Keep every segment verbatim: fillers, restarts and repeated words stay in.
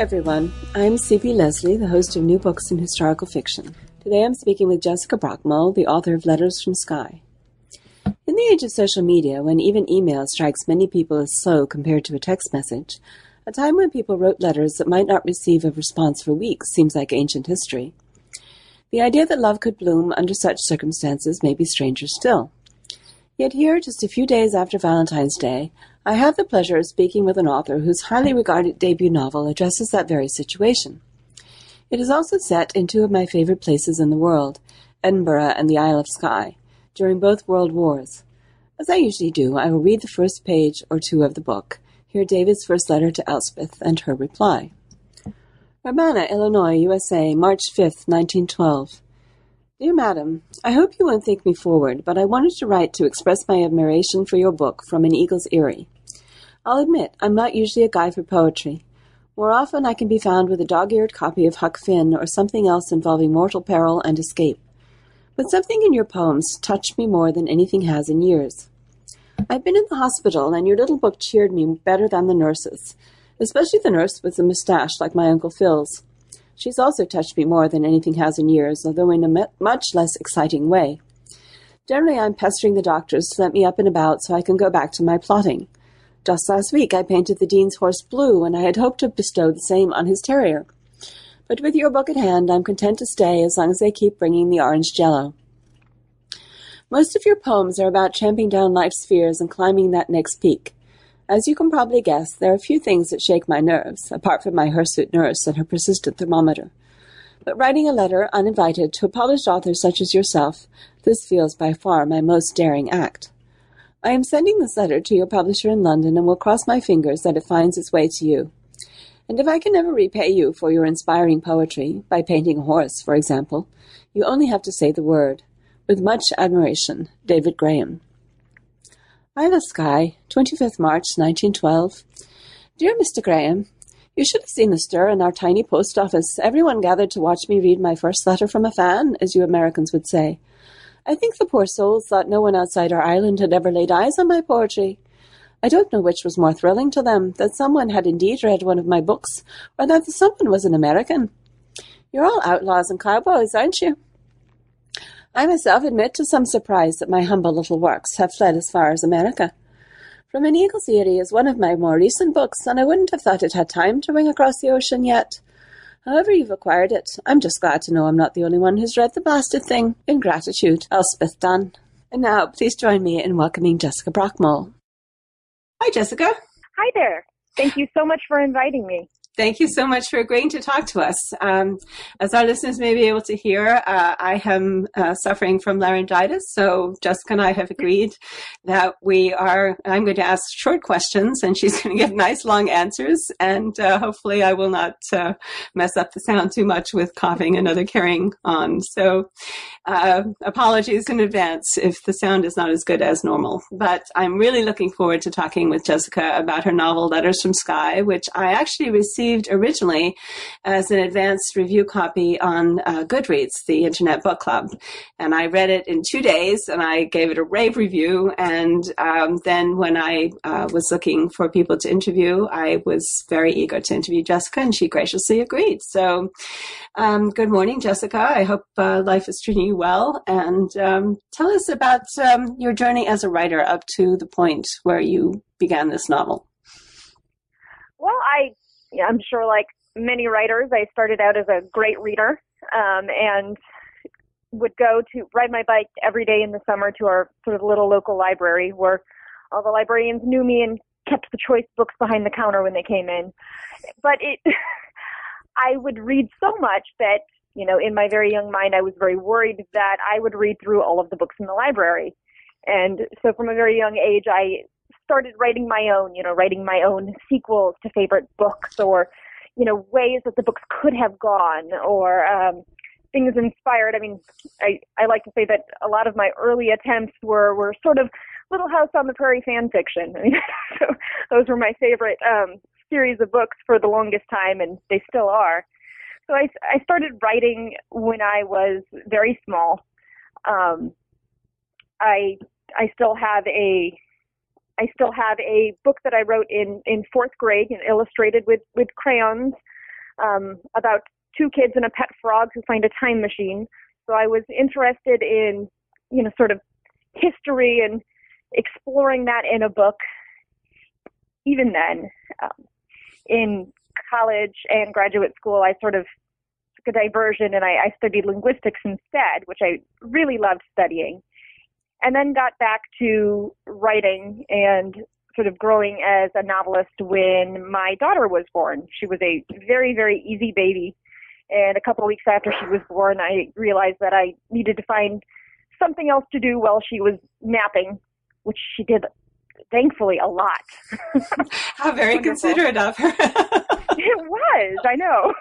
everyone. I'm C P. Leslie, the host of New Books in Historical Fiction. Today I'm speaking with Jessica Brockmole, the author of Letters from Skye. In the age of social media, when even email strikes many people as slow compared to a text message, a time when people wrote letters that might not receive a response for weeks seems like ancient history. The idea that love could bloom under such circumstances may be stranger still. Yet here, just a few days after Valentine's Day, I have the pleasure of speaking with an author whose highly regarded debut novel addresses that very situation. It is also set in two of my favorite places in the world, Edinburgh and the Isle of Skye, during both World Wars. As I usually do, I will read the first page or two of the book, hear David's first letter to Elspeth and her reply. Urbana, Illinois, U S A, March fifth, nineteen twelve. Dear Madam, I hope you won't think me forward, but I wanted to write to express my admiration for your book, From An Eagle's Eyrie. I'll admit, I'm not usually a guy for poetry. More often I can be found with a dog-eared copy of Huck Finn or something else involving mortal peril and escape. But something in your poems touched me more than anything has in years. I've been in the hospital, and your little book cheered me better than the nurses, especially the nurse with a mustache like my Uncle Phil's. She's also touched me more than anything has in years, although in a much less exciting way. Generally, I'm pestering the doctors to let me up and about so I can go back to my plotting. Just last week, I painted the dean's horse blue, and I had hoped to bestow the same on his terrier. But with your book at hand, I'm content to stay as long as they keep bringing the orange jello. Most of your poems are about champing down life's fears and climbing that next peak. As you can probably guess, there are few things that shake my nerves, apart from my hirsute nurse and her persistent thermometer. But writing a letter, uninvited, to a published author such as yourself, this feels by far my most daring act. I am sending this letter to your publisher in London and will cross my fingers that it finds its way to you. And if I can never repay you for your inspiring poetry, by painting a horse, for example, you only have to say the word. With much admiration, David Graham. Isle of Skye, twenty-fifth March, nineteen twelve. Dear Mister Graham, you should have seen the stir in our tiny post office. Everyone gathered to watch me read my first letter from a fan, as you Americans would say. I think the poor souls thought no one outside our island had ever laid eyes on my poetry. I don't know which was more thrilling to them, that someone had indeed read one of my books, or that someone was an American. You're all outlaws and cowboys, aren't you? I myself admit to some surprise that my humble little works have fled as far as America. From An Eagle's Eyrie is one of my more recent books, and I wouldn't have thought it had time to wing across the ocean yet. However you've acquired it, I'm just glad to know I'm not the only one who's read the blasted thing. In gratitude, Elspeth Dunn. And now, please join me in welcoming Jessica Brockmole. Hi, Jessica. Hi there. Thank you so much for inviting me. Thank you so much for agreeing to talk to us. Um, as our listeners may be able to hear, uh, I am uh, suffering from laryngitis, so Jessica and I have agreed that we are, I'm going to ask short questions, and she's going to give nice long answers, and uh, hopefully I will not uh, mess up the sound too much with coughing and other carrying on. So uh, apologies in advance if the sound is not as good as normal, but I'm really looking forward to talking with Jessica about her novel, Letters from Skye, which I actually received originally as an advanced review copy on uh, Goodreads, the Internet Book Club. And I read it in two days, and I gave it a rave review. And um, then when I uh, was looking for people to interview, I was very eager to interview Jessica, and she graciously agreed. So um, good morning, Jessica. I hope uh, life is treating you well. And um, tell us about um, your journey as a writer up to the point where you began this novel. Well, I... Yeah, I'm sure like many writers, I started out as a great reader um, and would go to ride my bike every day in the summer to our sort of little local library where all the librarians knew me and kept the choice books behind the counter when they came in. But it, I would read so much that, you know, in my very young mind, I was very worried that I would read through all of the books in the library. And so from a very young age, I started writing my own, you know, writing my own sequels to favorite books or, you know, ways that the books could have gone or um, things inspired. I mean, I, I like to say that a lot of my early attempts were, were sort of Little House on the Prairie fan fiction. I mean, so those were my favorite um, series of books for the longest time, and they still are. So I, I started writing when I was very small. Um, I I still have a... I still have a book that I wrote in, in fourth grade and illustrated with, with crayons um, about two kids and a pet frog who find a time machine. So I was interested in, you know, sort of history and exploring that in a book. Even then, um, in college and graduate school, I sort of took a diversion and I, I studied linguistics instead, which I really loved studying, and then got back to writing and sort of growing as a novelist when my daughter was born. She was a very, very easy baby, and a couple of weeks after she was born, I realized that I needed to find something else to do while she was napping, which she did, thankfully, a lot. How very considerate of her. It was, I know.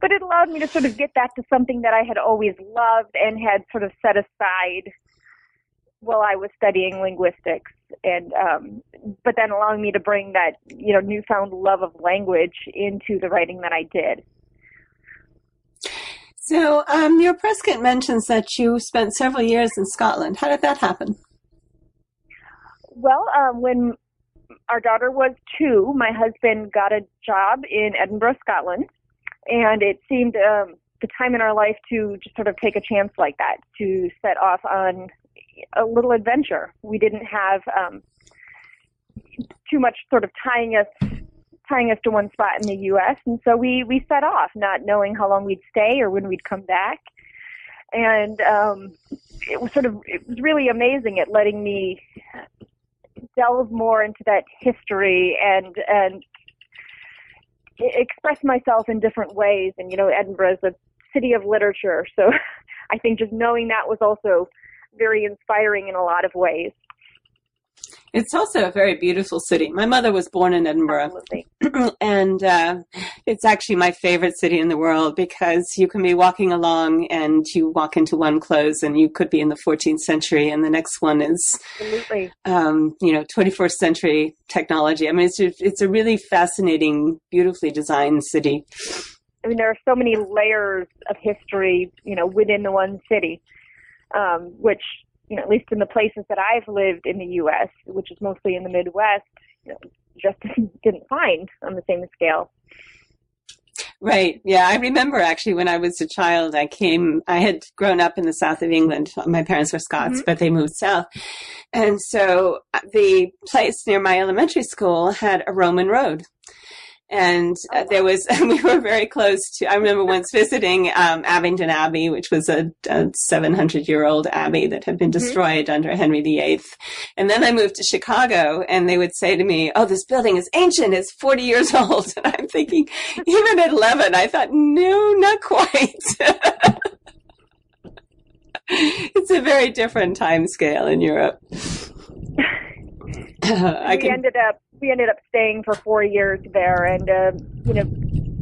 But it allowed me to sort of get back to something that I had always loved and had sort of set aside while I was studying linguistics. And um, but then allowing me to bring that, you know, newfound love of language into the writing that I did. So um, your Prescott mentions that you spent several years in Scotland. How did that happen? Well, um, when our daughter was two, my husband got a job in Edinburgh, Scotland, and it seemed um, the time in our life to just sort of take a chance like that, to set off on a little adventure. We didn't have um, too much sort of tying us tying us to one spot in the U S, and so we, we set off, not knowing how long we'd stay or when we'd come back. And um, it was sort of it was really amazing at letting me delve more into that history and and express myself in different ways. And, you know, Edinburgh is a city of literature, so I think just knowing that was also very inspiring in a lot of ways. It's also a very beautiful city. My mother was born in Edinburgh. Absolutely. And uh, it's actually my favorite city in the world, because you can be walking along and you walk into one close and you could be in the fourteenth century and the next one is, absolutely, um, you know, twenty-first century technology. I mean, it's it's a really fascinating, beautifully designed city. I mean, there are so many layers of history, you know, within the one city, um, which, you know, at least in the places that I've lived in the U S, which is mostly in the Midwest, you know, just didn't find on the same scale. Right. Yeah. I remember actually when I was a child, I came, I had grown up in the south of England. My parents were Scots, mm-hmm. but they moved south. And so the place near my elementary school had a Roman road. And uh, there was, we were very close to, I remember once visiting um, Abingdon Abbey, which was a, a seven hundred year old abbey that had been destroyed mm-hmm. under Henry the Eighth. And then I moved to Chicago and they would say to me, oh, this building is ancient, it's forty years old. And I'm thinking, even at eleven, I thought, no, not quite. It's a very different time scale in Europe. Uh, I we can... ended up we ended up staying for four years there, and uh, you know,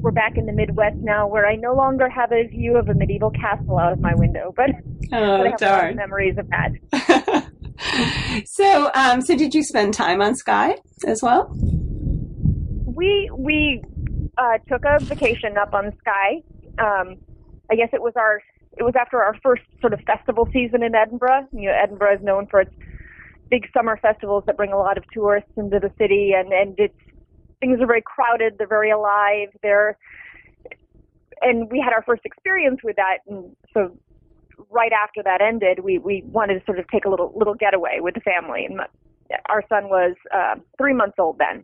we're back in the Midwest now, where I no longer have a view of a medieval castle out of my window, but, oh, but I have darn. a lot of memories of that. So, um, so did you spend time on Skye as well? We we uh, took a vacation up on Skye. Um, I guess it was our it was after our first sort of festival season in Edinburgh. You know, Edinburgh is known for its big summer festivals that bring a lot of tourists into the city, and, and it's, things are very crowded, they're very alive, they're, and we had our first experience with that, and so right after that ended, we, we wanted to sort of take a little little getaway with the family, and my, our son was uh, three months old then.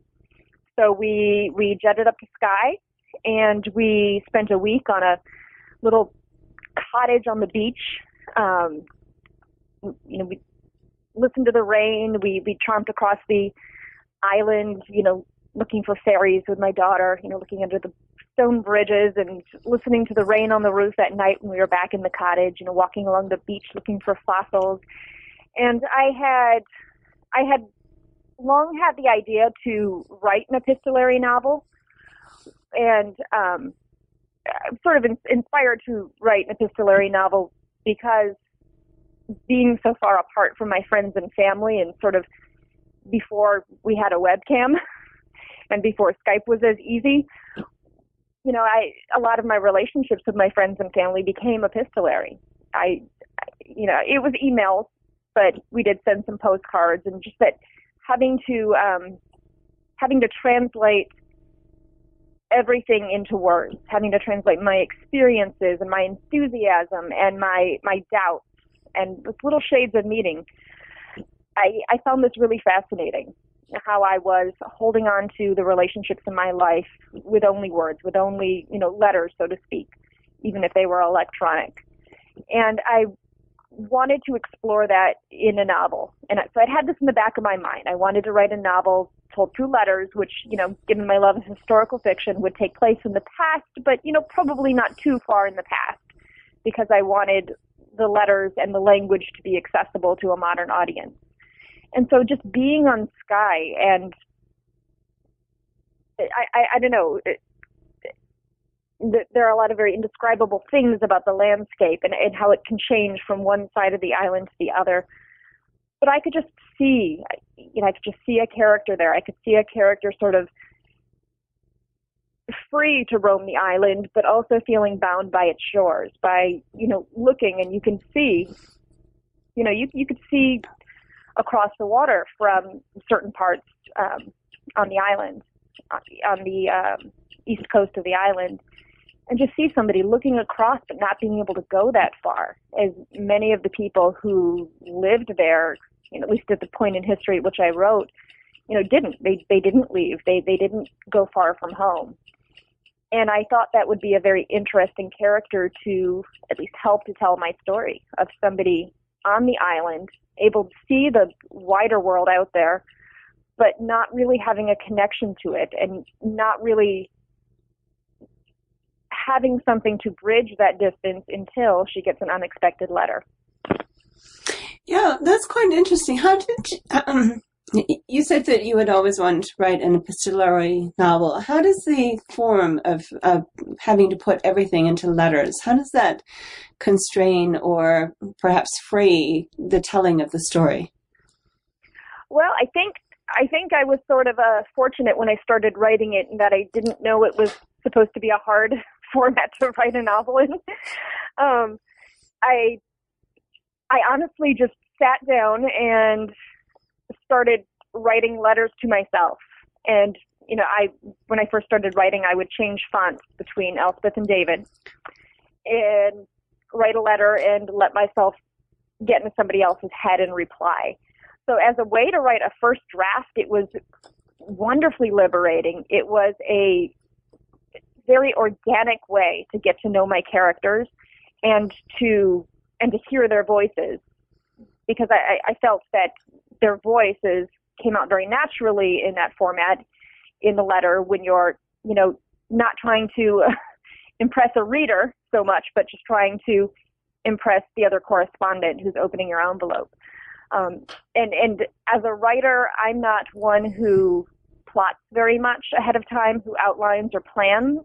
So we, we jetted up to Skye, and we spent a week on a little cottage on the beach. Um, you know, we listened to the rain. We we tromped across the island, you know, looking for ferries with my daughter, you know, looking under the stone bridges and listening to the rain on the roof at night when we were back in the cottage, you know, walking along the beach looking for fossils. And I had I had long had the idea to write an epistolary novel, and um, I'm sort of in, inspired to write an epistolary novel because being so far apart from my friends and family, and sort of before we had a webcam and before Skype was as easy, you know, I, a lot of my relationships with my friends and family became epistolary. I, you know, it was emails, but we did send some postcards, and just that having to, um, having to translate everything into words, having to translate my experiences and my enthusiasm and my, my doubts and with little shades of meaning. I, I found this really fascinating, how I was holding on to the relationships in my life with only words, with only, you know, letters, so to speak, even if they were electronic. And I wanted to explore that in a novel. And so I'd had this in the back of my mind. I wanted to write a novel told through letters, which, you know, given my love of historical fiction, would take place in the past, but, you know, probably not too far in the past, because I wanted the letters and the language to be accessible to a modern audience. And so just being on Skye, and I, I, I don't know, it, it, there are a lot of very indescribable things about the landscape and, and how it can change from one side of the island to the other. But I could just see, you know, I could just see a character there. I could see a character sort of free to roam the island, but also feeling bound by its shores, by, you know, looking, and you can see, you know, you you could see across the water from certain parts um, on the island, on the um, east coast of the island, and just see somebody looking across but not being able to go that far, as many of the people who lived there, you know, at least at the point in history at which I wrote, you know, didn't. They they didn't leave. They they didn't go far from home. And I thought that would be a very interesting character to at least help to tell my story, of somebody on the island, able to see the wider world out there, but not really having a connection to it, and not really having something to bridge that distance until she gets an unexpected letter. Yeah, that's quite interesting. How did you, um, you said that you had always wanted to write an epistolary novel. How does the form of, of having to put everything into letters, how does that constrain or perhaps free the telling of the story? Well, I think I think I was sort of uh, fortunate when I started writing it, in that I didn't know it was supposed to be a hard format to write a novel in. um, I I honestly just sat down and started writing letters to myself. And, you know, I when I first started writing, I would change fonts between Elspeth and David and write a letter and let myself get into somebody else's head and reply. So as a way to write a first draft, it was wonderfully liberating. It was a very organic way to get to know my characters and to and to hear their voices, because I, I felt that their voices came out very naturally in that format in the letter, when you're, you know, not trying to impress a reader so much, but just trying to impress the other correspondent who's opening your envelope. Um, and, and as a writer, I'm not one who plots very much ahead of time, who outlines or plans.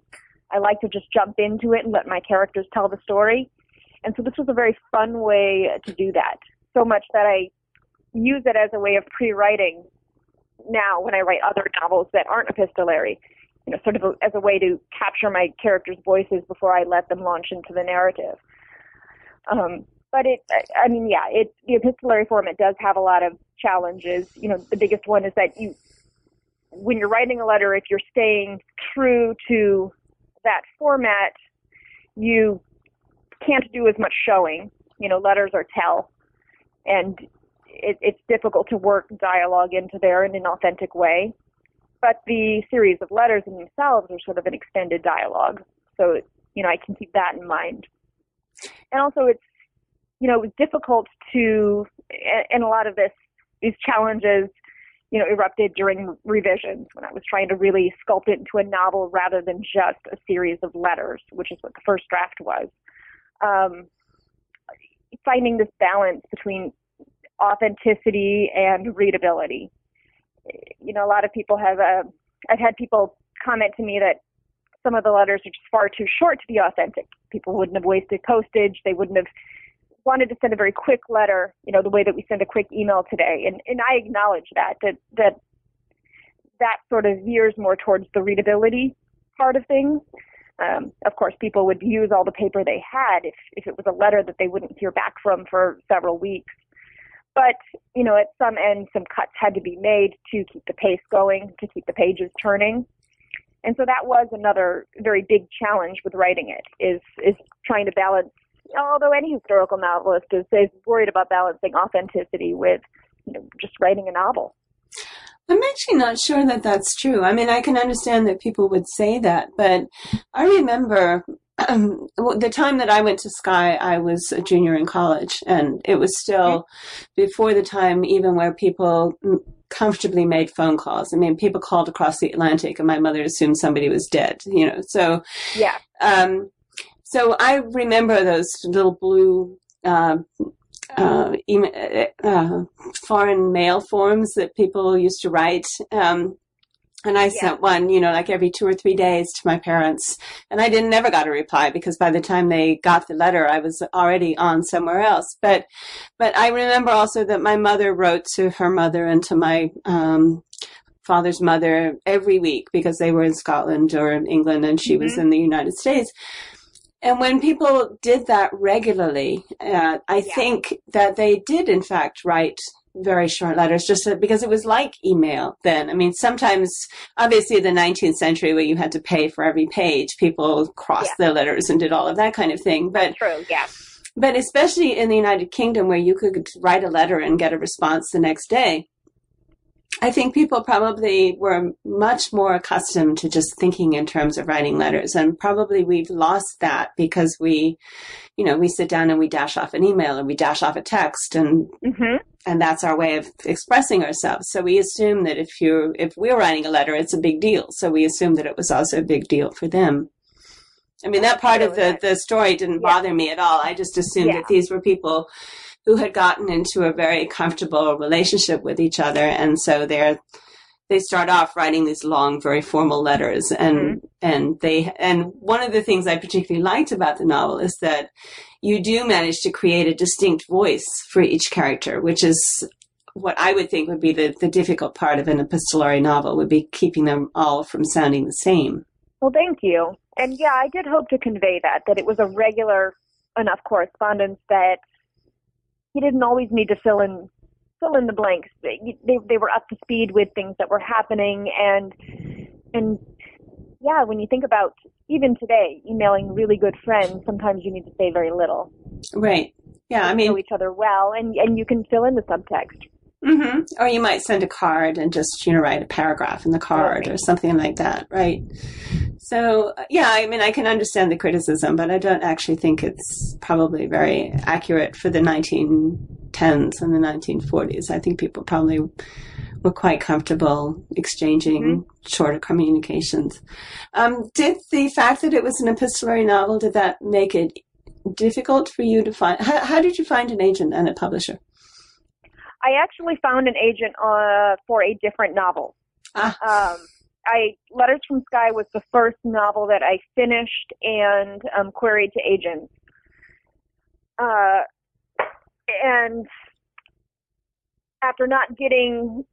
I like to just jump into it and let my characters tell the story. And so this was a very fun way to do that, so much that I use it as a way of pre-writing now when I write other novels that aren't epistolary, you know, sort of a, as a way to capture my characters' voices before I let them launch into the narrative. Um, but it, I mean, yeah, it, the epistolary format does have a lot of challenges. You know, the biggest one is that you, when you're writing a letter, if you're staying true to that format, you can't do as much showing. You know, letters are tell, and it, it's difficult to work dialogue into there in an authentic way. But the series of letters in themselves are sort of an extended dialogue, so, you know, I can keep that in mind. And also, it's, you know, it was difficult to, and a lot of this, these challenges, you know, erupted during revisions, when I was trying to really sculpt it into a novel rather than just a series of letters, which is what the first draft was. Um, finding this balance between authenticity and readability. You know, a lot of people have, uh, I've had people comment to me that some of the letters are just far too short to be authentic. People wouldn't have wasted postage. They wouldn't have wanted to send a very quick letter, you know, the way that we send a quick email today. And and I acknowledge that, that, that, that sort of veers more towards the readability part of things. Um, of course, people would use all the paper they had if, if it was a letter that they wouldn't hear back from for several weeks. But, you know, at some end, some cuts had to be made to keep the pace going, to keep the pages turning. And so that was another very big challenge with writing it, is is trying to balance, although any historical novelist is, is worried about balancing authenticity with, you know, just writing a novel. I'm actually not sure that that's true. I mean, I can understand that people would say that, but I remember um, the time that I went to Skye, I was a junior in college, and it was still before the time even where people comfortably made phone calls. I mean, people called across the Atlantic, and my mother assumed somebody was dead, you know, so yeah. Um, so I remember those little blue uh, uh, email, uh, foreign mail forms that people used to write. Um, and I yeah. sent one, you know, like every two or three days to my parents. And I didn't never got a reply, because by the time they got the letter, I was already on somewhere else. But but I remember also that my mother wrote to her mother and to my um, father's mother every week, because they were in Scotland or in England and she mm-hmm. was in the United States. And when people did that regularly, uh, I yeah. think that they did, in fact, write very short letters, just because it was like email then. I mean, sometimes, obviously, the nineteenth century, where you had to pay for every page, people crossed yeah. their letters and did all of that kind of thing. But true, yeah. But especially in the United Kingdom, where you could write a letter and get a response the next day, I think people probably were much more accustomed to just thinking in terms of writing letters. And probably we've lost that, because we, you know, we sit down and we dash off an email, or we dash off a text, and mm-hmm. and that's our way of expressing ourselves. So we assume that if you're, if we're writing a letter, it's a big deal. So we assume that it was also a big deal for them. I mean, that part of the, the story didn't yeah. bother me at all. I just assumed yeah. that these were people who had gotten into a very comfortable relationship with each other. And so they're, they start off writing these long, very formal letters. And, mm-hmm. and they, and one of the things I particularly liked about the novel is that you do manage to create a distinct voice for each character, which is what I would think would be the, the difficult part of an epistolary novel, would be keeping them all from sounding the same. Well, thank you. And yeah, I did hope to convey that, that it was a regular enough correspondence that he didn't always need to fill in fill in the blanks. They they were up to speed with things that were happening, and and yeah, when you think about even today, emailing really good friends, sometimes you need to say very little. Right. Yeah. I mean, know each other well, and and you can fill in the subtext. Mm-hmm. Or you might send a card and just, you know, write a paragraph in the card, right, or something like that, right? So, yeah, I mean, I can understand the criticism, but I don't actually think it's probably very accurate for the nineteen tens and the nineteen forties. I think people probably were quite comfortable exchanging mm-hmm. shorter communications. Um, did the fact that it was an epistolary novel, did that make it difficult for you to find? How, how did you find an agent and a publisher? I actually found an agent uh, for a different novel. Ah. Um, I Letters from Skye was the first novel that I finished and um, queried to agents. Uh, and after not getting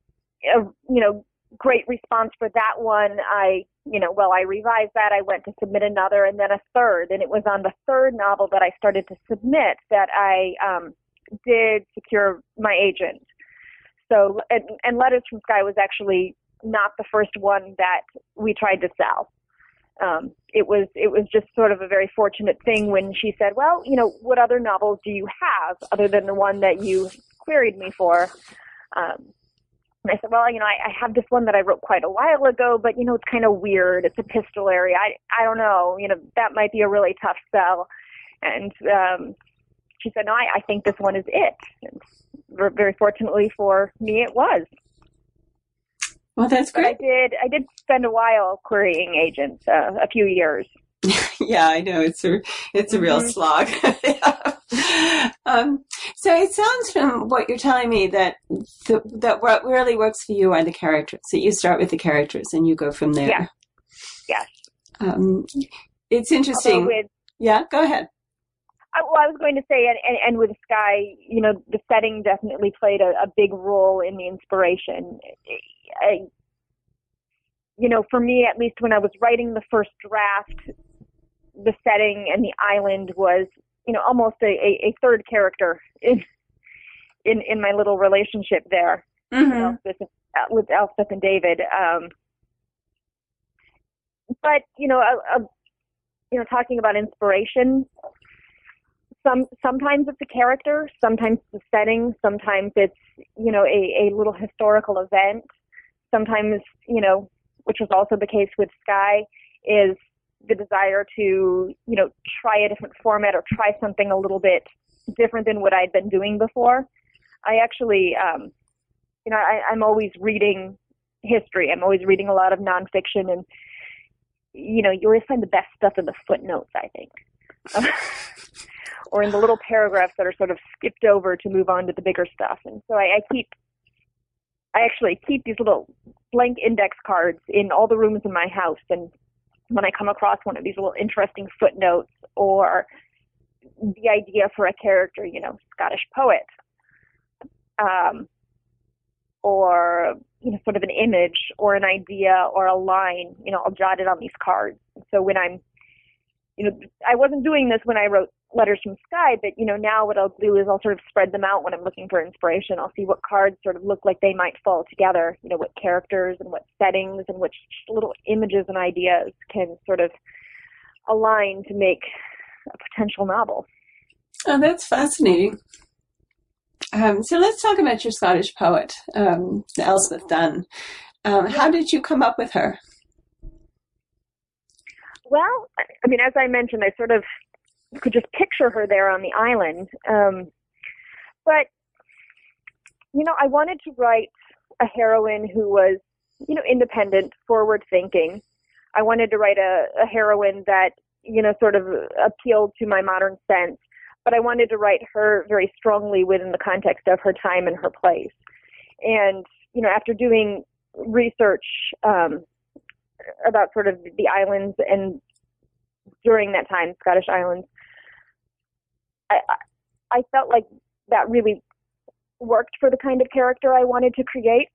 a, you know, great response for that one, I, you know, well, I revised that. I went to submit another, and then a third. And it was on the third novel that I started to submit that I um, – did secure my agent. So, and, and Letters from Skye was actually not the first one that we tried to sell. Um, it was it was just sort of a very fortunate thing when she said, well, you know, what other novels do you have other than the one that you queried me for? Um, and I said, well, you know, I, I have this one that I wrote quite a while ago, but, you know, it's kind of weird. It's epistolary. I, I don't know. You know, that might be a really tough sell. And, um, she said, no, I, I think this one is it. And very fortunately for me, it was. Well, that's great. But I did I did spend a while querying agents, uh, a few years. Yeah, I know. It's a, it's a mm-hmm. real slog. yeah. um, so it sounds from what you're telling me that the, that what really works for you are the characters. So you start with the characters and you go from there. Yeah. Yes. Um, it's interesting. With- yeah, go ahead. I, well, I was going to say, and, and, and with Skye, you know, the setting definitely played a, a big role in the inspiration. I, you know, for me, at least when I was writing the first draft, the setting and the island was, you know, almost a, a, a third character in, in in my little relationship there mm-hmm. with, Elspeth, with Elspeth and David. Um, but, you know, a, a, you know, talking about inspiration, some sometimes it's a character, sometimes it's a setting, sometimes it's, you know, a, a little historical event, sometimes, you know, which was also the case with Skye, is the desire to, you know, try a different format or try something a little bit different than what I'd been doing before. I actually, um, you know, I, I'm always reading history. I'm always reading a lot of nonfiction, and, you know, you always find the best stuff in the footnotes, I think, um, or in the little paragraphs that are sort of skipped over to move on to the bigger stuff. And so I, I keep, I actually keep these little blank index cards in all the rooms in my house, and when I come across one of these little interesting footnotes or the idea for a character, you know, Scottish poet, um, or, you know, sort of an image or an idea or a line, you know, I'll jot it on these cards. So when I'm, you know, I wasn't doing this when I wrote Letters from Skye, but, you know, now what I'll do is I'll sort of spread them out when I'm looking for inspiration. I'll see what cards sort of look like they might fall together, you know, what characters and what settings and which little images and ideas can sort of align to make a potential novel. Oh, that's fascinating. Um, so let's talk about your Scottish poet, um, Elspeth Dunn. Um, how did you come up with her? Well, I mean, as I mentioned, I sort of could just picture her there on the island. Um, but, you know, I wanted to write a heroine who was, you know, independent, forward-thinking. I wanted to write a, a heroine that, you know, sort of appealed to my modern sense. But I wanted to write her very strongly within the context of her time and her place. And, you know, after doing research um, about sort of the islands and during that time, Scottish islands, I, I felt like that really worked for the kind of character I wanted to create.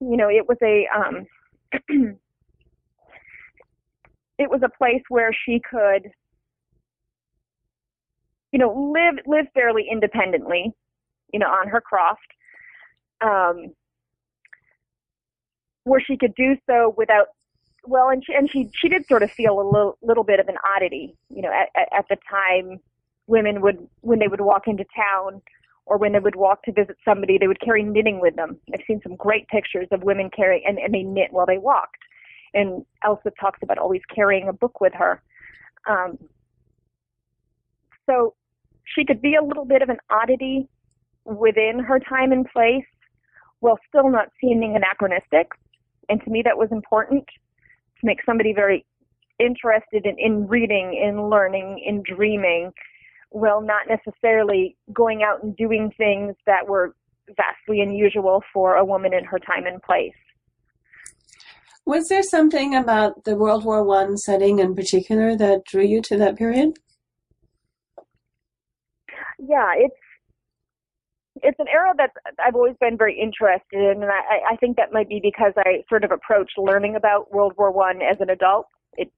You know, it was a um, it was a place where she could, you know, live live fairly independently, you know, on her croft, um, where she could do so without, well, and she and she, she did sort of feel a little, little bit of an oddity, you know, at, at the time women would, when they would walk into town or when they would walk to visit somebody, they would carry knitting with them. I've seen some great pictures of women carrying, and, and they knit while they walked. And Elsa talks about always carrying a book with her. Um, so she could be a little bit of an oddity within her time and place while still not seeming anachronistic. And to me, that was important to make somebody very interested in, in reading, in learning, in dreaming, while not necessarily going out and doing things that were vastly unusual for a woman in her time and place. Was there something about the World War One setting in particular that drew you to that period? Yeah, it's it's an era that I've always been very interested in, and I, I think that might be because I sort of approached learning about World War One as an adult. It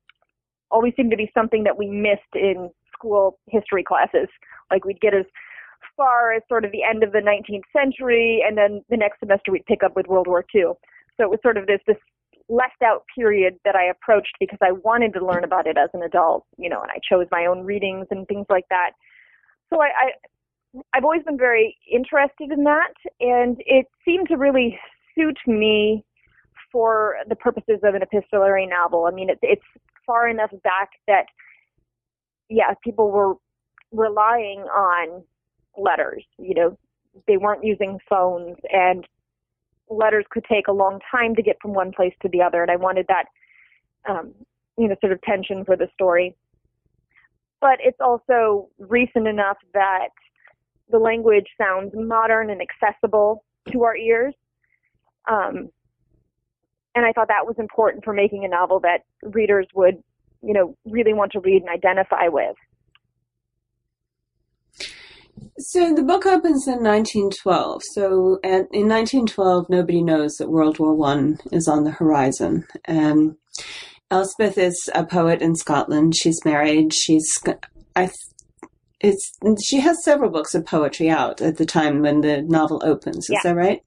always seemed to be something that we missed in school history classes. Like, we'd get as far as sort of the end of the nineteenth century, and then the next semester we'd pick up with World War Two. So it was sort of this this left out period that I approached because I wanted to learn about it as an adult, you know, and I chose my own readings and things like that. So I, I, I've always been very interested in that, and it seemed to really suit me for the purposes of an epistolary novel. I mean, it's it's far enough back that, yeah, people were relying on letters. You know, they weren't using phones, and letters could take a long time to get from one place to the other, and I wanted that, um, you know, sort of tension for the story. But it's also recent enough that the language sounds modern and accessible to our ears. Um, and I thought that was important for making a novel that readers would, you know, really want to read and identify with. So the book opens in nineteen twelve. So at, in nineteen twelve, nobody knows that World War One is on the horizon. And Elspeth is a poet in Scotland. She's married. She's, I, it's she has several books of poetry out at the time when the novel opens. Is yeah. that right?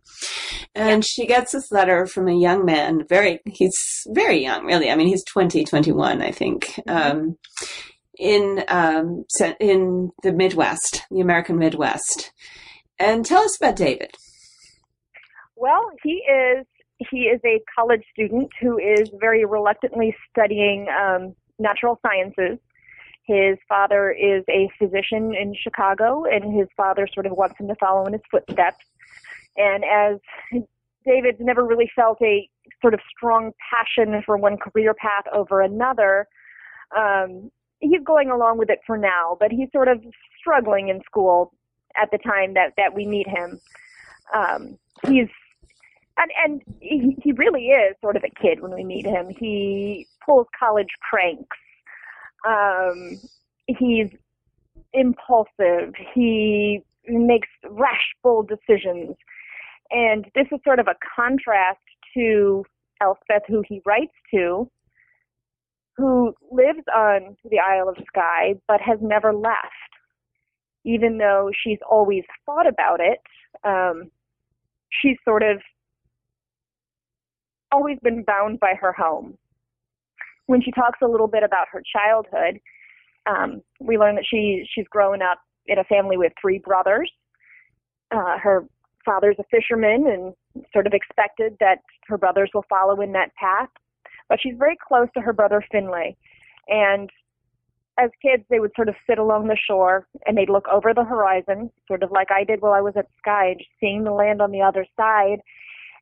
And yeah. she gets this letter from a young man. Very, he's very young, really. I mean, he's twenty, twenty-one, I think, mm-hmm. um, in um, in the Midwest, the American Midwest. And tell us about David. Well, he is he is a college student who is very reluctantly studying um, natural sciences. His father is a physician in Chicago, and his father sort of wants him to follow in his footsteps. And as David's never really felt a sort of strong passion for one career path over another, um, he's going along with it for now, but he's sort of struggling in school at the time that, that we meet him. Um, he's And and he, he really is sort of a kid when we meet him. He pulls college pranks. Um, he's impulsive. He makes rash, bold decisions. And this is sort of a contrast to Elspeth, who he writes to, who lives on the Isle of Skye but has never left, even though she's always thought about it. Um, she's sort of always been bound by her home. When she talks a little bit about her childhood, um, we learn that she she's grown up in a family with three brothers. Uh, her father's a fisherman and sort of expected that her brothers will follow in that path. But she's very close to her brother Finlay. And as kids, they would sort of sit along the shore and they'd look over the horizon, sort of like I did while I was at Skye, just seeing the land on the other side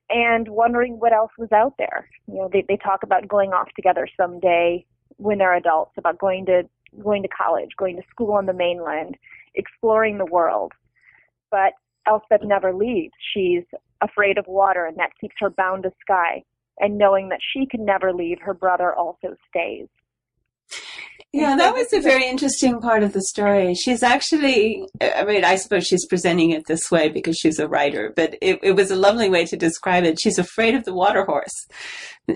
and wondering what else was out there. You know, they, they talk about going off together someday when they're adults, about going to going to college, going to school on the mainland, exploring the world. But Elspeth never leaves. She's afraid of water, and that keeps her bound to Skye. And knowing that she can never leave, her brother also stays. Yeah, that was a very interesting part of the story. She's actually, I mean, I suppose she's presenting it this way because she's a writer, but it, it was a lovely way to describe it. She's afraid of the water horse.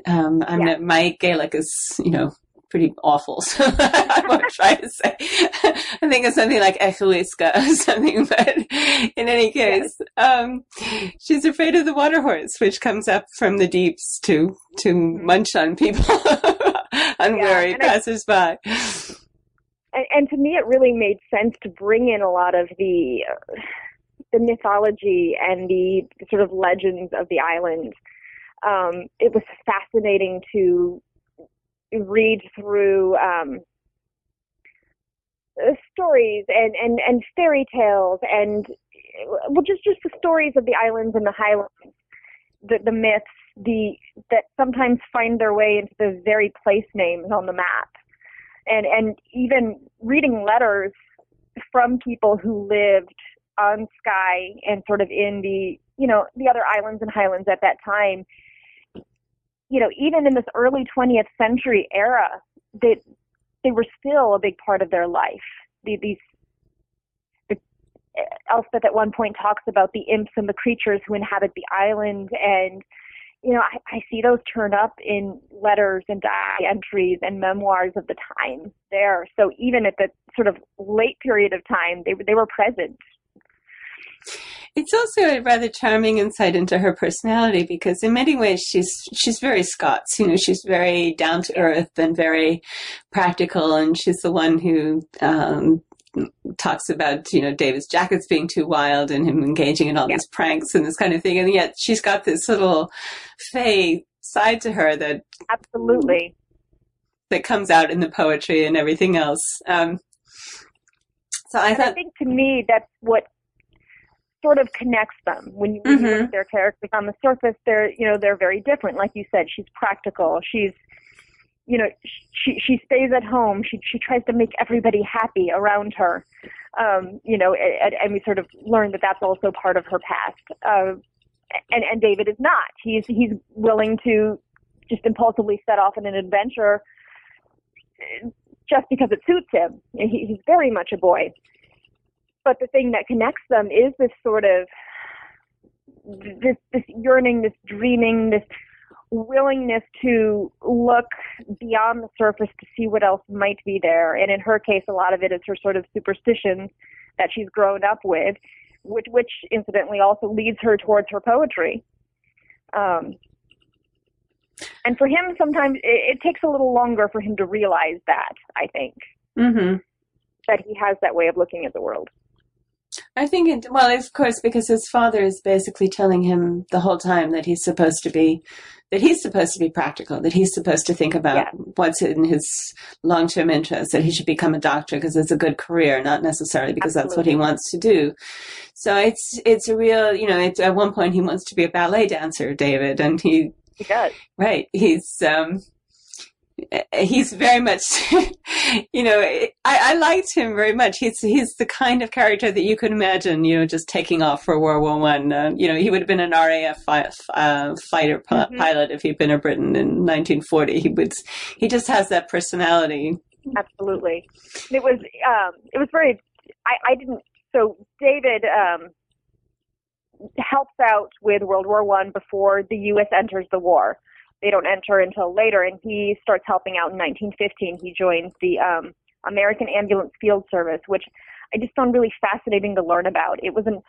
Um, I'm yeah. not, my Gaelic is, you know, pretty awful, so I won't try to say. I think it's something like Echuliska or something, but in any case, yes. um, she's afraid of the water horse, which comes up from the deeps to, to mm-hmm. munch on people. Unwary yeah, passersby. And, and to me, it really made sense to bring in a lot of the uh, the mythology and the sort of legends of the island. Um, it was fascinating to read through um, uh, stories and, and, and fairy tales and well, just, just the stories of the islands and the highlands, the, the myths. The that sometimes find their way into the very place names on the map. And and even reading letters from people who lived on Skye and sort of in the, you know, the other islands and highlands at that time, you know, even in this early twentieth century era, they, they were still a big part of their life. The, these the, Elspeth at one point talks about the imps and the creatures who inhabit the island, and you know, I, I see those turned up in letters and diary entries and memoirs of the time there. So even at the sort of late period of time, they they were present. It's also a rather charming insight into her personality because in many ways she's she's very Scots. You know, she's very down to earth and very practical, and she's the one who um, talks about, you know, David's jackets being too wild and him engaging in all yeah. these pranks and this kind of thing. And yet she's got this little fae side to her that absolutely that comes out in the poetry and everything else. Um, so I, thought, I think to me, that's what sort of connects them. When you mm-hmm. look at their characters on the surface, they're, you know, they're very different. Like you said, she's practical. She's, you know, she she stays at home. She she tries to make everybody happy around her, um, you know, and, and we sort of learn that that's also part of her past. Uh, and and David is not. He's he's willing to just impulsively set off on an adventure just because it suits him. He, he's very much a boy. But the thing that connects them is this sort of this this yearning, this dreaming, this willingness to look beyond the surface to see what else might be there. And in her case, a lot of it is her sort of superstitions that she's grown up with, which, which incidentally also leads her towards her poetry. Um, and for him, sometimes it, it takes a little longer for him to realize that, I think, mm-hmm. that he has that way of looking at the world. I think, it, well, of course, because his father is basically telling him the whole time that he's supposed to be, that he's supposed to be practical, that he's supposed to think about yeah. what's in his long-term interest, that he should become a doctor because it's a good career, not necessarily because Absolutely. That's what he wants to do. So it's it's a real, you know, it's, at one point he wants to be a ballet dancer, David, and he, he does. Right, he's... um He's very much, you know, I, I liked him very much. He's he's the kind of character that you could imagine, you know, just taking off for World War One. Uh, you know, he would have been an R A F uh, fighter mm-hmm. pilot if he'd been in Britain in nineteen forty. He would. He just has that personality. Absolutely. It was um, it was very. I, I didn't. So David um, helps out with World War One before the U S enters the war. They don't enter until later, and he starts helping out in nineteen fifteen. He joins the um, American Ambulance Field Service, which I just found really fascinating to learn about. It was an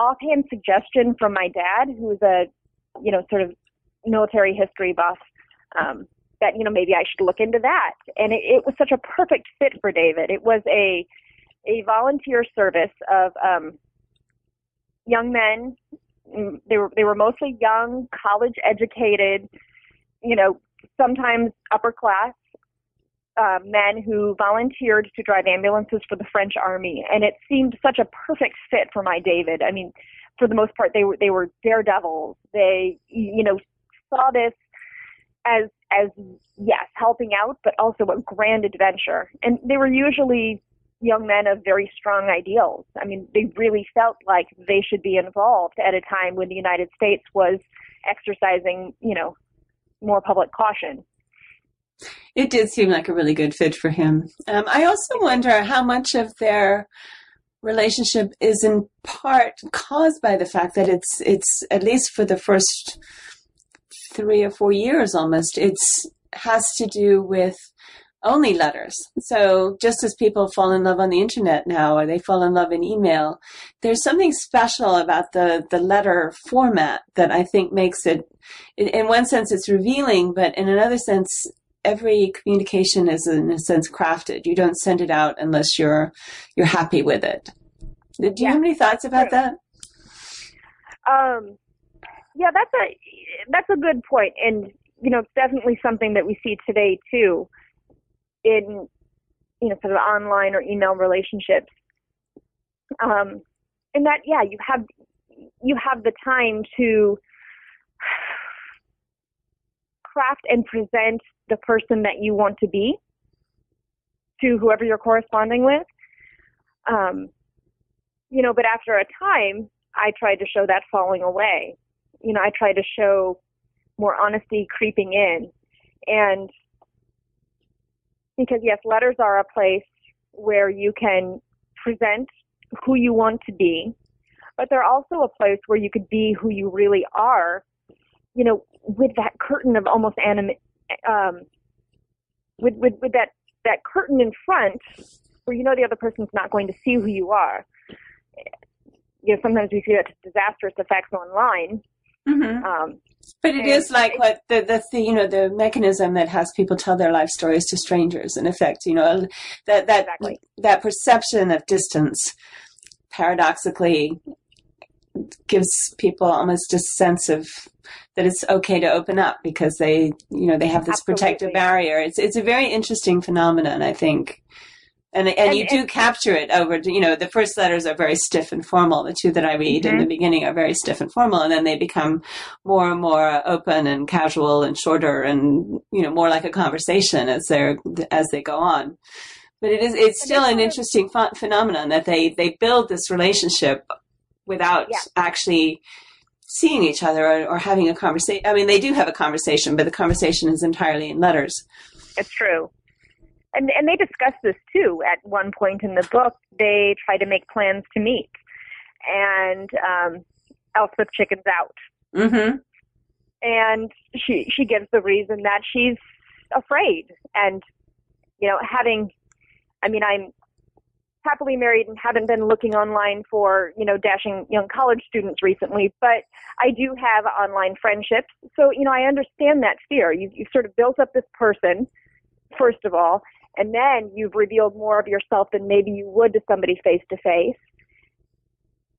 offhand suggestion from my dad, who is a, you know, sort of military history buff, um, that, you know, maybe I should look into that. And it, it was such a perfect fit for David. It was a a volunteer service of um, young men. They were they were mostly young, college-educated, you know, sometimes upper-class uh, men who volunteered to drive ambulances for the French army, and it seemed such a perfect fit for my David. I mean, for the most part, they were they were daredevils. They, you know, saw this as as yes, helping out, but also a grand adventure. And they were usually young men of very strong ideals. I mean, they really felt like they should be involved at a time when the United States was exercising, you know, more public caution. It did seem like a really good fit for him. Um, I also wonder how much of their relationship is in part caused by the fact that it's, it's at least for the first three or four years almost, it's has to do with only letters. So just as people fall in love on the internet now, or they fall in love in email, there's something special about the, the letter format that I think makes it, in one sense it's revealing, but in another sense, every communication is in a sense crafted. You don't send it out unless you're, you're happy with it. Do you yeah, have any thoughts about true. that? Um, yeah, that's a, that's a good point. And, you know, it's definitely something that we see today too, in, you know, sort of online or email relationships. Um, and that, yeah, you have, you have the time to craft and present the person that you want to be to whoever you're corresponding with. Um, you know, but after a time, I tried to show that falling away. You know, I tried to show more honesty creeping in. And because, yes, letters are a place where you can present who you want to be, but they're also a place where you could be who you really are, you know, with that curtain of almost anim, um, with, with, with that, that curtain in front where you know the other person's not going to see who you are. You know, sometimes we see that disastrous effects online. Mm-hmm. Um, but it is like what the, the the you know the mechanism that has people tell their life stories to strangers. In effect, you know that that exactly. that perception of distance, paradoxically, gives people almost a sense of that it's okay to open up because they you know they have this Absolutely. protective barrier. It's it's a very interesting phenomenon, I think. And, and and you do capture it over, you know, the first letters are very stiff and formal. The two that I read mm-hmm. in the beginning are very stiff and formal, and then they become more and more open and casual and shorter and, you know, more like a conversation as they're, as they go on. But it is, it's still an interesting ph- phenomenon that they, they build this relationship without yeah. actually seeing each other or, or having a conversation. I mean, they do have a conversation, but the conversation is entirely in letters. It's true. And and they discuss this too. At one point in the book, they try to make plans to meet, and um, Elspeth chickens out. Mm-hmm. and she she gives the reason that she's afraid. And, you know, having, I mean, I'm happily married and haven't been looking online for, you know, dashing young college students recently, but I do have online friendships. So, you know, I understand that fear. You, you've sort of built up this person, first of all, and then you've revealed more of yourself than maybe you would to somebody face to face.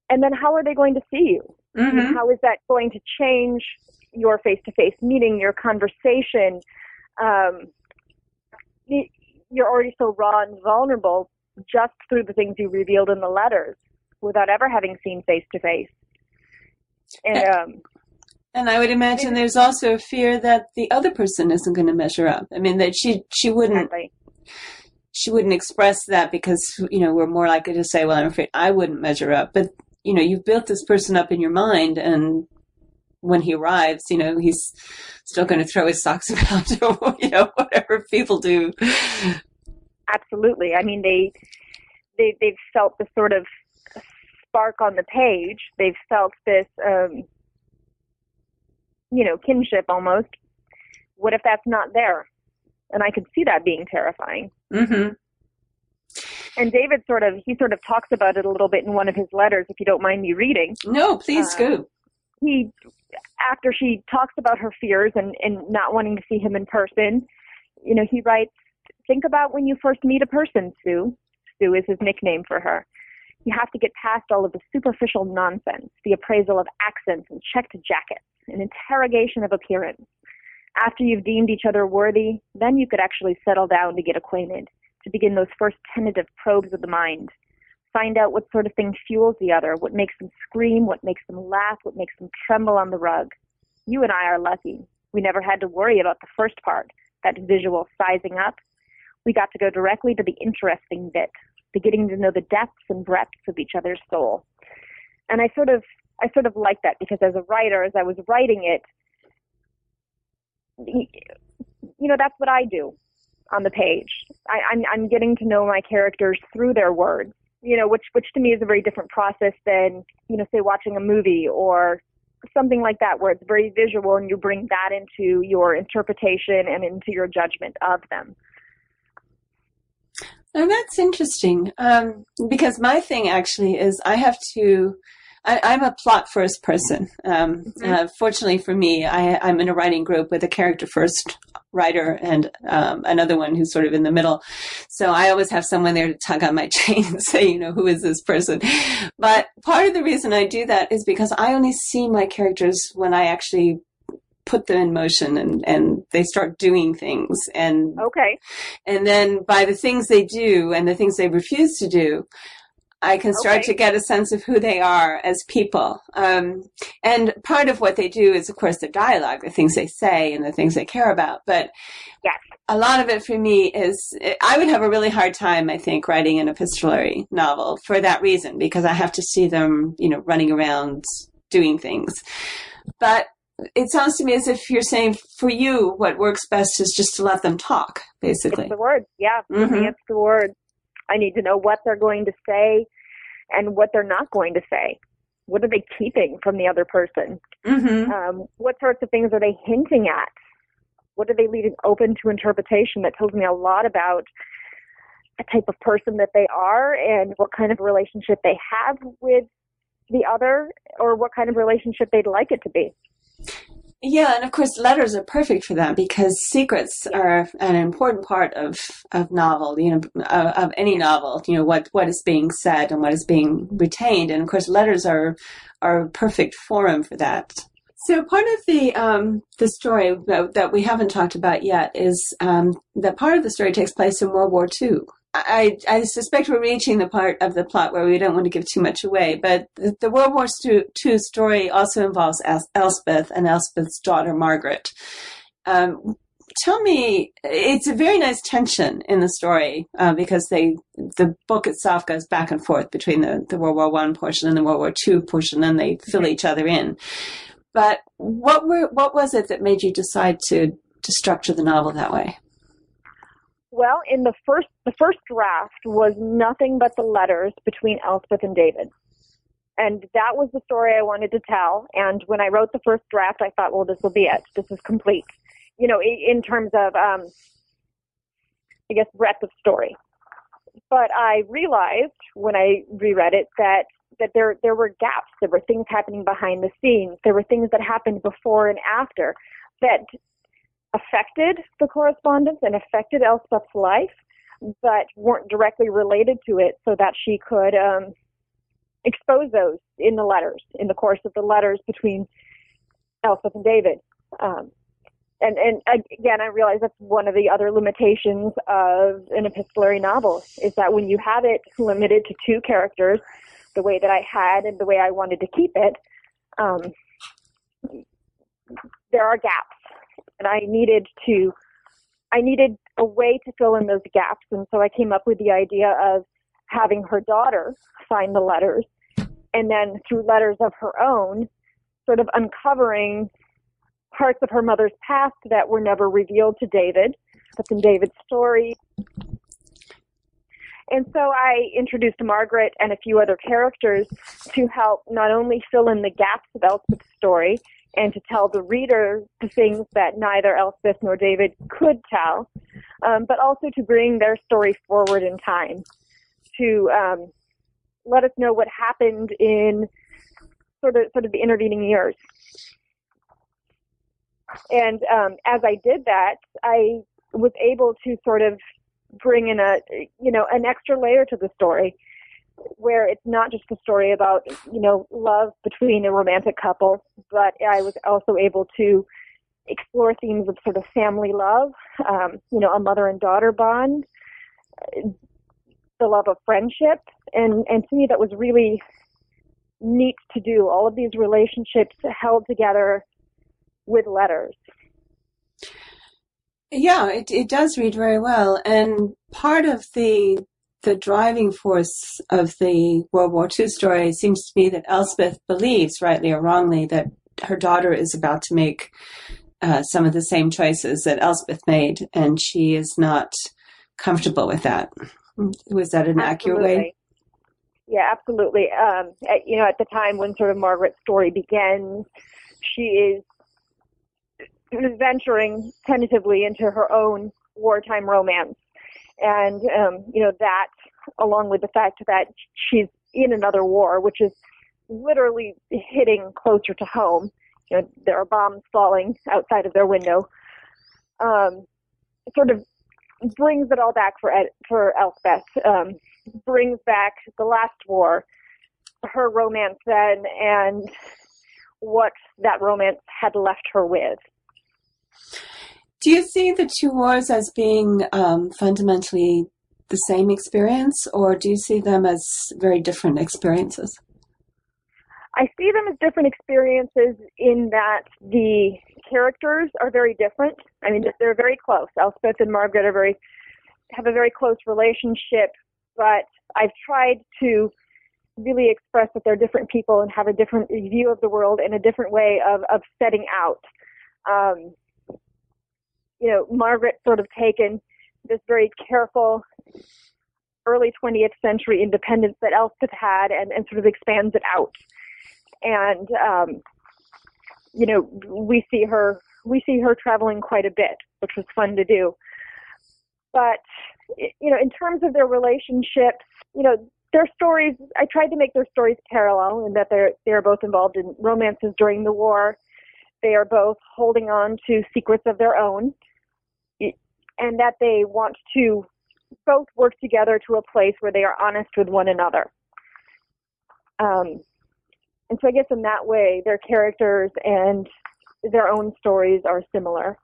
And then how are they going to see you? Mm-hmm. And how is that going to change your face-to-face meeting, your conversation? Um, you're already so raw and vulnerable just through the things you revealed in the letters without ever having seen face-to-face. And, um, and I would imagine there's also a fear that the other person isn't going to measure up. I mean, that she, she wouldn't... Exactly. She wouldn't express that because, you know, we're more likely to say, well, I'm afraid I wouldn't measure up. But, you know, you've built this person up in your mind, and when he arrives, you know, he's still going to throw his socks about, or, you know, whatever people do. Absolutely. I mean, they, they, they've felt the sort of spark on the page. They've felt this, um, you know, kinship almost. What if that's not there? And I could see that being terrifying. Mm-hmm. And David sort of, he sort of talks about it a little bit in one of his letters, if you don't mind me reading. No, please uh, go. He, after she talks about her fears and, and not wanting to see him in person, you know, he writes, think about when you first meet a person, Sue. Sue is his nickname for her. You have to get past all of the superficial nonsense, the appraisal of accents and checked jackets, an interrogation of appearance. After you've deemed each other worthy, then you could actually settle down to get acquainted, to begin those first tentative probes of the mind. Find out what sort of thing fuels the other, what makes them scream, what makes them laugh, what makes them tremble on the rug. You and I are lucky. We never had to worry about the first part, that visual sizing up. We got to go directly to the interesting bit, to getting to know the depths and breadths of each other's soul. And I sort of, I sort of like that, because as a writer, as I was writing it, you know, that's what I do on the page. I, I'm, I'm getting to know my characters through their words, you know, which, which to me is a very different process than, you know, say watching a movie or something like that, where it's very visual and you bring that into your interpretation and into your judgment of them. Oh, that's interesting. Um, because my thing actually is I have to, I, I'm a plot first person. Um, mm-hmm. uh, fortunately for me, I, I'm in a writing group with a character first writer and um, another one who's sort of in the middle. So I always have someone there to tug on my chain and say, you know, who is this person? But part of the reason I do that is because I only see my characters when I actually put them in motion and, and they start doing things. And okay. And then by the things they do and the things they refuse to do, I can start okay. to get a sense of who they are as people. Um, and part of what they do is, of course, their dialogue, the things they say and the things they care about. But yes. a lot of it for me is, I would have a really hard time, I think, writing an epistolary novel for that reason, because I have to see them, you know, running around doing things. But it sounds to me as if you're saying for you, what works best is just to let them talk, basically. It's the words, yeah. Mm-hmm. It's the words. I need to know what they're going to say and what they're not going to say. What are they keeping from the other person? Mm-hmm. Um, what sorts of things are they hinting at? What are they leaving open to interpretation? That tells me a lot about the type of person that they are and what kind of relationship they have with the other, or what kind of relationship they'd like it to be. Yeah, and of course, letters are perfect for that, because secrets are an important part of, of novel, you know, of, of any novel. You know, what, what is being said and what is being retained, and of course, letters are are a perfect forum for that. So, part of the um, the story that, that we haven't talked about yet is um, that part of the story takes place in World War Two. I, I suspect we're reaching the part of the plot where we don't want to give too much away, but the, the World War Two story also involves Elspeth and Elspeth's daughter, Margaret. Um, tell me, it's a very nice tension in the story, uh, because they, the book itself goes back and forth between the, the World War One portion and the World War Two portion, and they fill each other in. But what were, what was it that made you decide to, to structure the novel that way? Well, in the first, the first draft was nothing but the letters between Elspeth and David. And that was the story I wanted to tell. And when I wrote the first draft, I thought, well, this will be it. This is complete. You know, in terms of, um, I guess, breadth of story. But I realized when I reread it that that there there were gaps. There were things happening behind the scenes. There were things that happened before and after that affected the correspondence and affected Elspeth's life, but weren't directly related to it, so that she could um, expose those in the letters, in the course of the letters between Elspeth and David. Um, And, and again, I realize that's one of the other limitations of an epistolary novel, is that when you have it limited to two characters, the way that I had and the way I wanted to keep it, um, there are gaps. And I needed to, I needed a way to fill in those gaps. And so I came up with the idea of having her daughter find the letters, and then through letters of her own, sort of uncovering parts of her mother's past that were never revealed to David, that's in David's story. And so I introduced Margaret and a few other characters to help not only fill in the gaps of Elspeth's story and to tell the reader the things that neither Elspeth nor David could tell, um, but also to bring their story forward in time, to um, let us know what happened in sort of sort of the intervening years. And um, as I did that, I was able to sort of bring in a, you know, an extra layer to the story, where it's not just a story about, you know, love between a romantic couple, but I was also able to explore themes of sort of family love, um, you know, a mother and daughter bond, the love of friendship. And, and to me, that was really neat to do. All of these relationships held together with letters. Yeah, it it does read very well. And part of the the driving force of the World War Two story seems to be that Elspeth believes, rightly or wrongly, that her daughter is about to make uh, some of the same choices that Elspeth made, and she is not comfortable with that. Was that an absolutely. accurate way? Yeah, absolutely. Um, at, you know, at the time when sort of Margaret's story begins, she is venturing tentatively into her own wartime romance. And, um, you know, that, along with the fact that she's in another war, which is literally hitting closer to home. You know, there are bombs falling outside of their window. Um, sort of brings it all back for Ed, for Elspeth. Um, brings back the last war, her romance then, and what that romance had left her with. Do you see the two wars as being um, fundamentally the same experience, or do you see them as very different experiences? I see them as different experiences in that the characters are very different. I mean, they're very close. Elspeth and Margaret are very have a very close relationship, but I've tried to really express that they're different people and have a different view of the world and a different way of, of setting out. Um, You know, Margaret sort of taken this very careful early twentieth century independence that Elspeth had and, and sort of expands it out. And, um, you know, we see her we see her traveling quite a bit, which was fun to do. But, you know, in terms of their relationships, you know, their stories, I tried to make their stories parallel in that they're, they're both involved in romances during the war. They are both holding on to secrets of their own, and that they want to both work together to a place where they are honest with one another. Um, and so I guess in that way, their characters and their own stories are similar.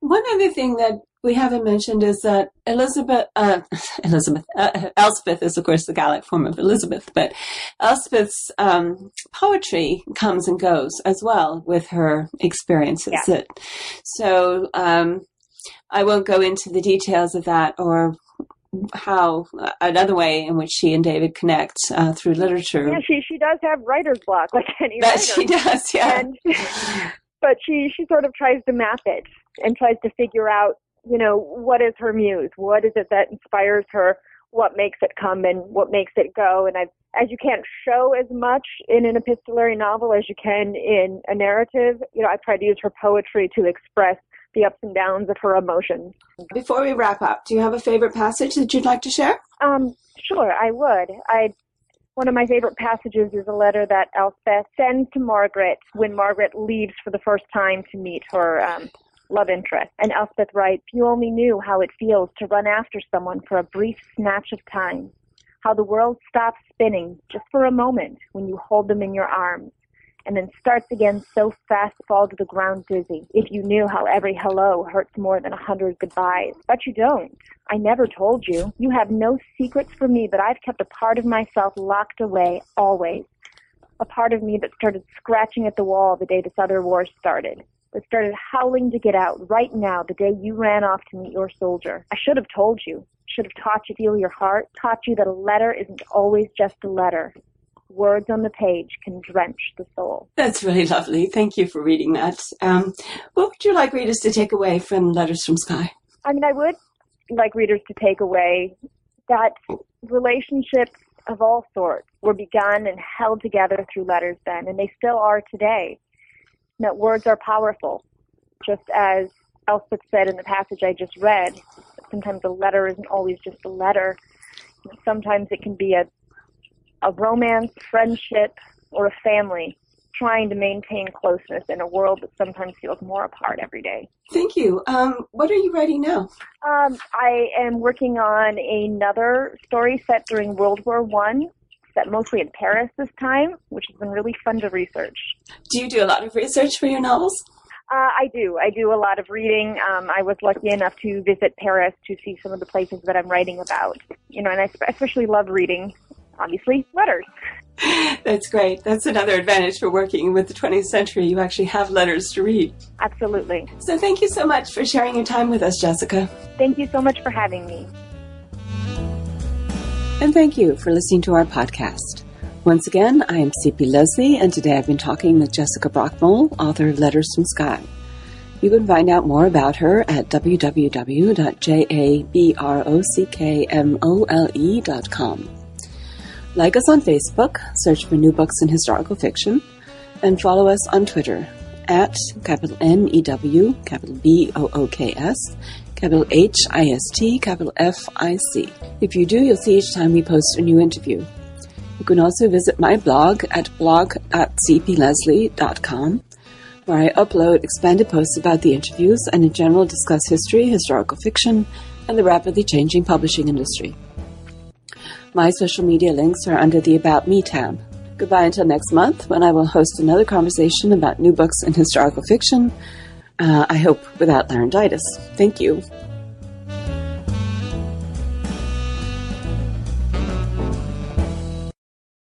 One other thing that we haven't mentioned is that Elizabeth, uh, Elizabeth, uh, Elspeth is of course the Gaelic form of Elizabeth, but Elspeth's um, poetry comes and goes as well with her experiences. Yeah. That, so um, I won't go into the details of that or how uh, another way in which she and David connect uh, through literature. Yeah, she she does have writer's block, like any that writer. She does, yeah. And, but she she sort of tries to map it and tries to figure out, you know, what is her muse? What is it that inspires her? what makes it come and what makes it go. And I've, as you can't show as much in an epistolary novel as you can in a narrative, you know, I've tried to use her poetry to express the ups and downs of her emotions. Before we wrap up, do you have a favorite passage that you'd like to share? Um, sure, I would. I One of my favorite passages is a letter that Elspeth sends to Margaret when Margaret leaves for the first time to meet her um, love interest. And Elspeth writes, "You only knew how it feels to run after someone for a brief snatch of time, how the world stops spinning just for a moment when you hold them in your arms, and then starts again so fast fall to the ground dizzy. If you knew how every hello hurts more than a hundred goodbyes. But you don't. I never told you. You have no secrets from me, but I've kept a part of myself locked away always. A part of me that started scratching at the wall the day this other war started. That started howling to get out right now the day you ran off to meet your soldier. I should have told you. Should have taught you to feel your heart. Taught you that a letter isn't always just a letter. Words on the page can drench the soul." That's really lovely. Thank you for reading that. Um, what would you like readers to take away from Letters from Skye? I mean, I would like readers to take away that relationships of all sorts were begun and held together through letters then, and they still are today. And that words are powerful. Just as Elspeth said in the passage I just read, sometimes a letter isn't always just a letter. Sometimes it can be a a romance, friendship, or a family trying to maintain closeness in a world that sometimes feels more apart every day. Thank you. Um, what are you writing now? Um, I am working on another story set during World War One, set mostly in Paris this time, which has been really fun to research. Do you do a lot of research for your novels? Uh, I do. I do a lot of reading. Um, I was lucky enough to visit Paris to see some of the places that I'm writing about. You know, and I especially love reading, obviously, letters. That's great. That's another advantage for working with the twentieth century. You actually have letters to read. Absolutely. So thank you so much for sharing your time with us, Jessica. Thank you so much for having me. And thank you for listening to our podcast. Once again, I am C P Leslie, and today I've been talking with Jessica Brockmole, author of Letters from Skye. You can find out more about her at w w w dot jabrockmole dot com. Like us on Facebook, search for New Books in Historical Fiction, and follow us on Twitter at capital N E W, capital B O O K S, capital H I S T, capital F I C. If you do, you'll see each time we post a new interview. You can also visit my blog at blog dot c p lesley dot com, where I upload expanded posts about the interviews and in general discuss history, historical fiction, and the rapidly changing publishing industry. My social media links are under the About Me tab. Goodbye until next month, when I will host another conversation about new books in historical fiction, uh, I hope without laryngitis. Thank you.